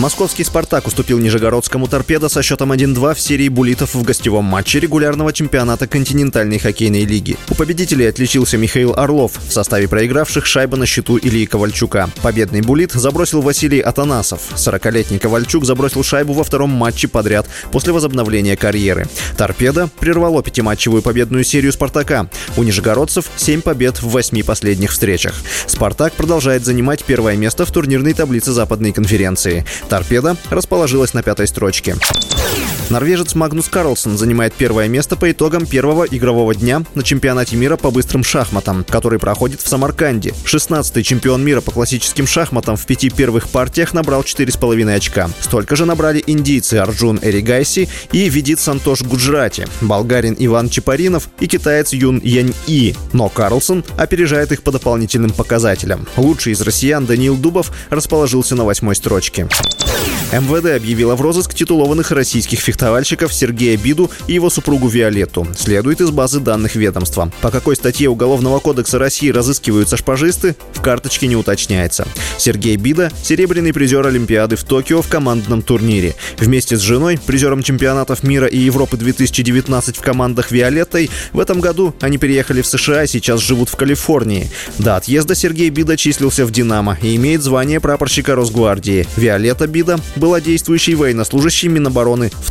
Московский «Спартак» уступил нижегородскому «Торпедо» со счетом 1-2 в серии буллитов в гостевом матче регулярного чемпионата континентальной хоккейной лиги. У победителей отличился Михаил Орлов, в составе проигравших шайба на счету Ильи Ковальчука. Победный буллит забросил Василий Атанасов. 40-летний Ковальчук забросил шайбу во втором матче подряд после возобновления карьеры. «Торпедо» прервало пятиматчевую победную серию «Спартака». У нижегородцев 7 побед в 8 последних встречах. «Спартак» продолжает занимать первое место в турнирной таблице Западной конференции. «Торпедо» расположилась на 5-й строчке. Норвежец Магнус Карлсон занимает первое место по итогам первого игрового дня на чемпионате мира по быстрым шахматам, который проходит в Самарканде. 16-й чемпион мира по классическим шахматам в 5 первых партиях набрал 4,5 очка. Столько же набрали индийцы Арджун Эригайси и Видит Сантош Гуджрати, болгарин Иван Чепаринов и китаец Юн Янь И. Но Карлсон опережает их по дополнительным показателям. Лучший из россиян Даниил Дубов расположился на 8-й строчке. МВД объявила в розыск титулованных российских фехтовальщиков Сергея Биду и его супругу Виолетту, следует из базы данных ведомства. По какой статье Уголовного кодекса России разыскиваются шпажисты, в карточке не уточняется. Сергей Бида – серебряный призер Олимпиады в Токио в командном турнире. Вместе с женой, призером чемпионатов мира и Европы 2019 в командах Виолеттой, в этом году они переехали в США и сейчас живут в Калифорнии. До отъезда Сергей Бида числился в «Динамо» и имеет звание прапорщика Росгвардии. Виолетта Бида была действующей военнослужащей Минобороны в